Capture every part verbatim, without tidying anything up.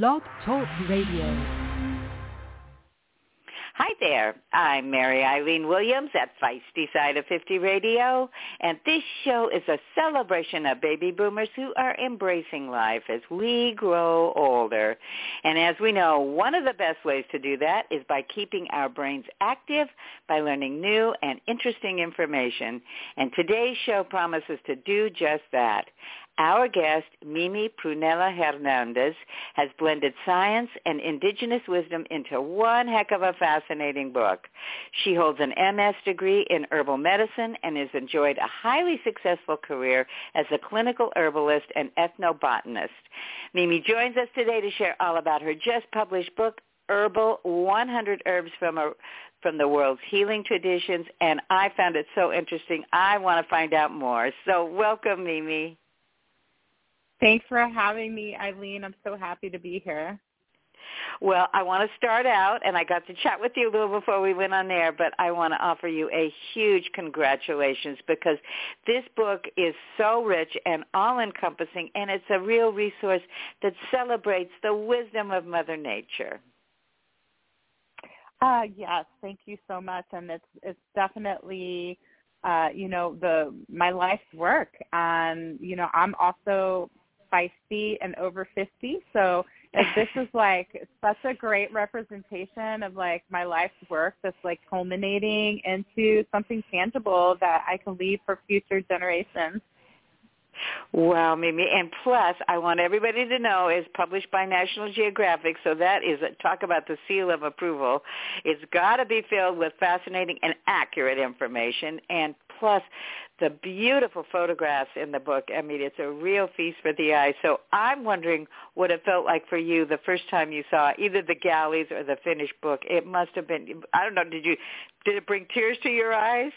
Blog Talk Radio. Hi there. I'm Mary Eileen Williams at Feisty Side of fifty Radio, and this show is a celebration of baby boomers who are embracing life as we grow older. And as we know, one of the best ways to do that is by keeping our brains active by learning new and interesting information. And today's show promises to do just that. Our guest, Mimi Prunella Hernandez, has blended science and indigenous wisdom into one heck of a fascinating book. She holds an M S degree in herbal medicine and has enjoyed a highly successful career as a clinical herbalist and ethnobotanist. Mimi joins us today to share all about her just-published book, Herbal: one hundred Herbs from a from the World's Healing Traditions, and I found it so interesting, I want to find out more. So welcome, Mimi. Thanks for having me, Eileen. I'm so happy to be here. Well, I want to start out, and I got to chat with you a little before we went on there, but I want to offer you a huge congratulations because this book is so rich and all-encompassing, and it's a real resource that celebrates the wisdom of Mother Nature. Uh, yes, thank you so much, and it's it's definitely... Uh, you know, the my life's work. Um, you know, I'm also feisty and over fifty, so this is like such a great representation of like my life's work that's like culminating into something tangible that I can leave for future generations. Wow, Mimi. And plus, I want everybody to know it's published by National Geographic, so that is, a, talk about the seal of approval. It's got to be filled with fascinating and accurate information, and plus the beautiful photographs in the book. I mean, it's a real feast for the eye. So I'm wondering what it felt like for you the first time you saw either the galleys or the finished book. It must have been, I don't know, did you, did it bring tears to your eyes?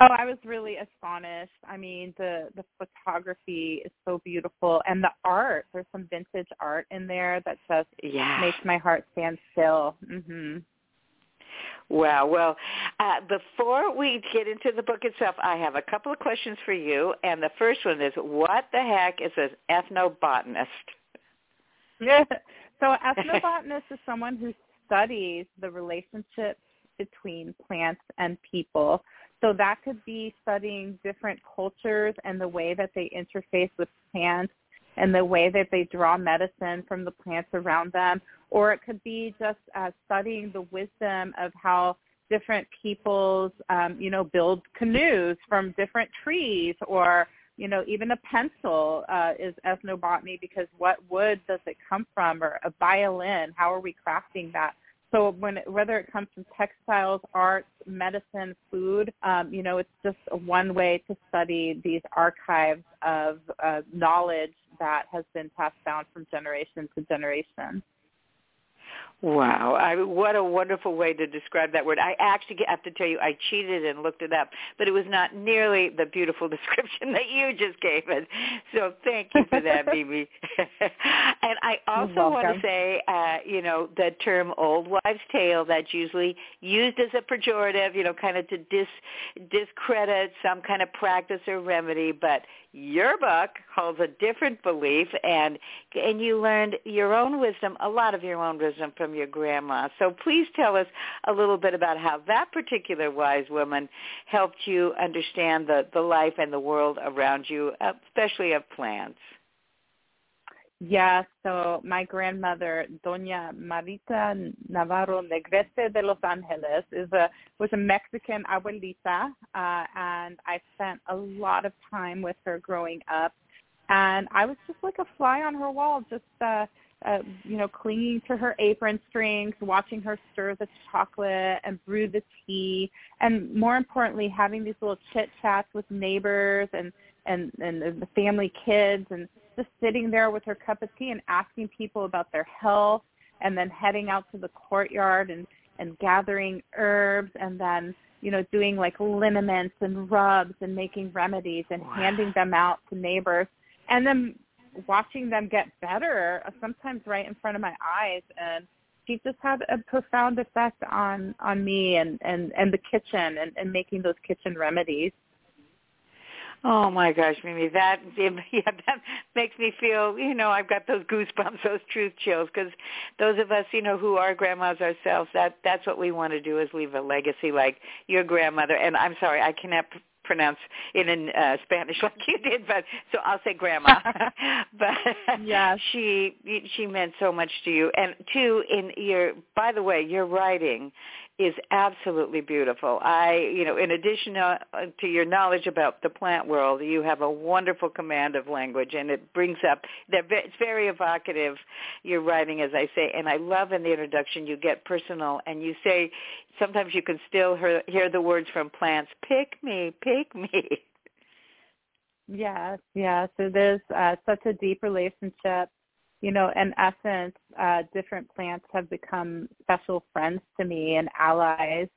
Oh, I was really astonished. I mean, the, the photography is so beautiful. And the art, there's some vintage art in there that just yeah. makes my heart stand still. Mm-hmm. Wow. Well, uh, before we get into the book itself, I have a couple of questions for you. And the first one is, what the heck is an ethnobotanist? Yeah. So ethnobotanist is someone who studies the relationships between plants and people. So that could be studying different cultures and the way that they interface with plants and the way that they draw medicine from the plants around them. Or it could be just uh, studying the wisdom of how different peoples, um, you know, build canoes from different trees, or, you know, even a pencil uh, is ethnobotany because what wood does it come from, or a violin, how are we crafting that? So when, whether it comes from textiles, arts, medicine, food, um, you know, it's just one way to study these archives of uh, knowledge that has been passed down from generation to generation. Wow. I, what a wonderful way to describe that word. I actually have to tell you, I cheated and looked it up, but it was not nearly the beautiful description that you just gave us. So thank you for that, Mimi. And I also want to say, uh, you know, the term old wives' tale, that's usually used as a pejorative, you know, kind of to dis, discredit some kind of practice or remedy, but your book holds a different belief, and and you learned your own wisdom, a lot of your own wisdom from your grandma. So please tell us a little bit about how that particular wise woman helped you understand the, the life and the world around you, especially of plants. Yeah, so my grandmother, Doña Marita Navarro Negrete de Los Angeles, is a was a Mexican abuelita, uh, and I spent a lot of time with her growing up. And I was just like a fly on her wall, just, uh, uh, you know, clinging to her apron strings, watching her stir the chocolate and brew the tea, and more importantly, having these little chit-chats with neighbors and, and, and the family kids, and just sitting there with her cup of tea and asking people about their health, and then heading out to the courtyard and, and gathering herbs, and then, you know, doing like liniments and rubs and making remedies and wow. handing them out to neighbors, and then watching them get better, sometimes right in front of my eyes. And she just had a profound effect on, on me and, and, and the kitchen and, and making those kitchen remedies. Oh, my gosh, Mimi, that, yeah, that makes me feel, you know, I've got those goosebumps, those truth chills, because those of us, you know, who are grandmas ourselves, that that's what we want to do is leave a legacy like your grandmother. And I'm sorry, I cannot p- pronounce it in uh, Spanish like you did, but so I'll say grandma. But yeah, she she meant so much to you. And, two, in your, by the way, your writing is absolutely beautiful. I, you know, in addition to, uh, to your knowledge about the plant world, you have a wonderful command of language, and it brings up, that it's very evocative, your writing, as I say, and I love in the introduction you get personal, and you say, sometimes you can still hear, hear the words from plants, pick me, pick me. Yes, yeah, so there's uh, such a deep relationship. You know, in essence, uh, different plants have become special friends to me and allies.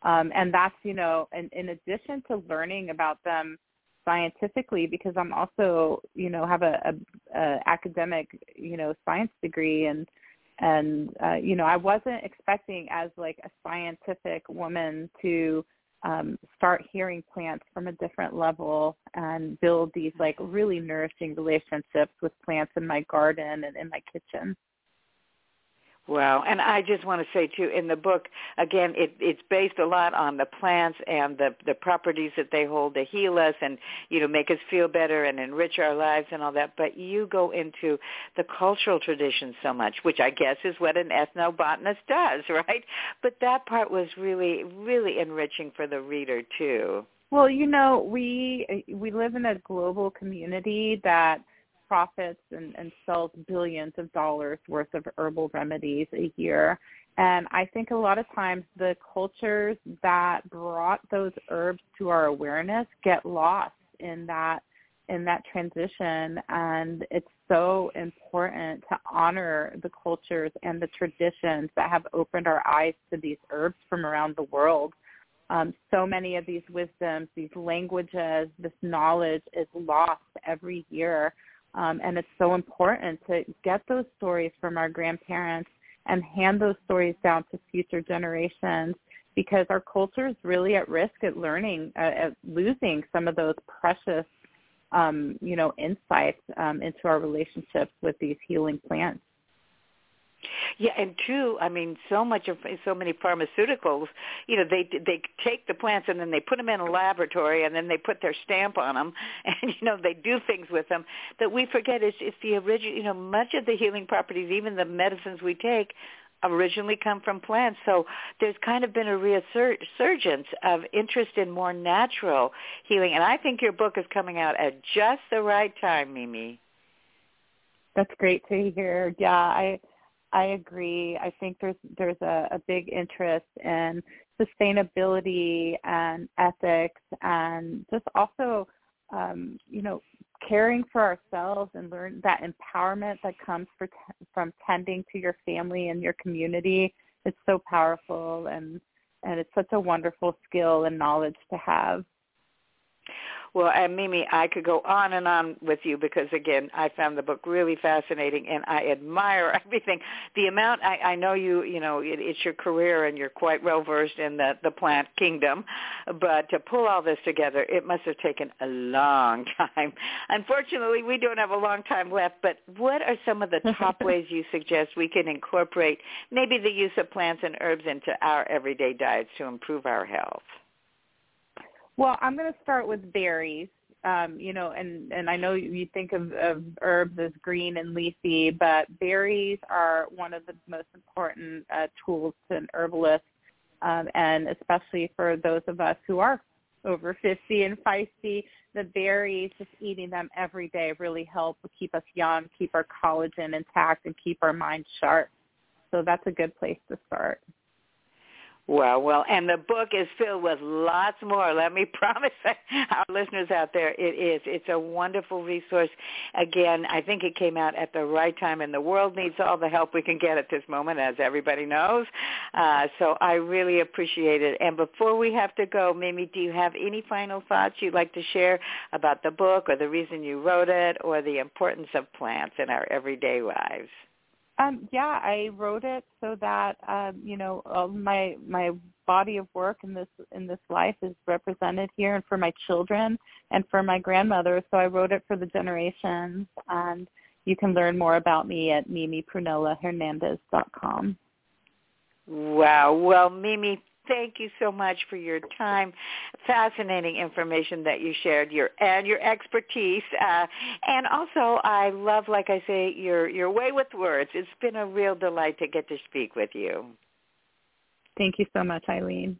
Um, and that's, you know, in, in addition to learning about them scientifically, because I'm also, you know, have a, a, a academic, you know, science degree. And, and uh, you know, I wasn't expecting as like a scientific woman to um, start hearing plants from a different level and build these like really nourishing relationships with plants in my garden and in my kitchen. Wow. And I just want to say, too, in the book, again, it, it's based a lot on the plants and the, the properties that they hold to heal us and, you know, make us feel better and enrich our lives and all that. But you go into the cultural tradition so much, which I guess is what an ethnobotanist does, right? But that part was really, really enriching for the reader, too. Well, you know, we we live in a global community that profits and, and sells billions of dollars worth of herbal remedies a year. And I think a lot of times the cultures that brought those herbs to our awareness get lost in that in that transition. And it's so important to honor the cultures and the traditions that have opened our eyes to these herbs from around the world. Um, so many of these wisdoms, these languages, this knowledge is lost every year. Um, and it's so important to get those stories from our grandparents and hand those stories down to future generations, because our culture is really at risk at learning, uh, at losing some of those precious, um, you know, insights um, into our relationships with these healing plants. Yeah, and two, I mean, so much of so many pharmaceuticals, you know, they they take the plants and then they put them in a laboratory and then they put their stamp on them, and you know they do things with them that we forget. It's, it's the original, you know, much of the healing properties, even the medicines we take, originally come from plants. So there's kind of been a resurgence of interest in more natural healing, and I think your book is coming out at just the right time, Mimi. That's great to hear. Yeah, I. I agree. I think there's there's a, a big interest in sustainability and ethics, and just also, um, you know, caring for ourselves and learn that empowerment that comes for t- from tending to your family and your community. It's so powerful, and and it's such a wonderful skill and knowledge to have. Well, and Mimi, I could go on and on with you because, again, I found the book really fascinating, and I admire everything. The amount I, I know you, you know, it, it's your career, and you're quite well versed in the, the plant kingdom, but to pull all this together, it must have taken a long time. Unfortunately, we don't have a long time left, but what are some of the top ways you suggest we can incorporate maybe the use of plants and herbs into our everyday diets to improve our health? Well, I'm going to start with berries, um, you know, and, and I know you think of, of herbs as green and leafy, but berries are one of the most important uh, tools to an herbalist, um, and especially for those of us who are over fifty and feisty, the berries, just eating them every day really help keep us young, keep our collagen intact, and keep our mind sharp. So that's a good place to start. Well, well, and the book is filled with lots more. Let me promise our listeners out there, it is. It's a wonderful resource. Again, I think it came out at the right time, and the world needs all the help we can get at this moment, as everybody knows. Uh, so I really appreciate it. And before we have to go, Mimi, do you have any final thoughts you'd like to share about the book or the reason you wrote it or the importance of plants in our everyday lives? Um, yeah, I wrote it so that, um, you know, my my body of work in this in this life is represented here, and for my children and for my grandmother. So I wrote it for the generations, and you can learn more about me at mimi prunella hernandez dot com. Wow. Well, Mimi, thank you so much for your time. Fascinating information that you shared, your and your expertise. Uh, and also, I love, like I say, your, your way with words. It's been a real delight to get to speak with you. Thank you so much, Eileen.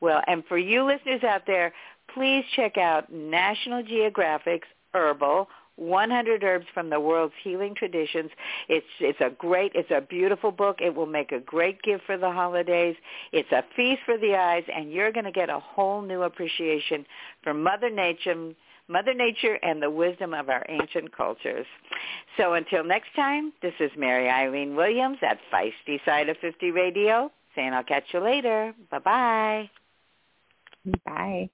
Well, and for you listeners out there, please check out National Geographic's Herbal: one hundred Herbs from the World's Healing Traditions. It's it's a great, it's a beautiful book. It will make a great gift for the holidays. It's a feast for the eyes, and you're going to get a whole new appreciation for Mother Nature, Mother Nature and the wisdom of our ancient cultures. So until next time, this is Mary Eileen Williams at Feisty Side of fifty Radio, saying I'll catch you later. Bye-bye. Bye.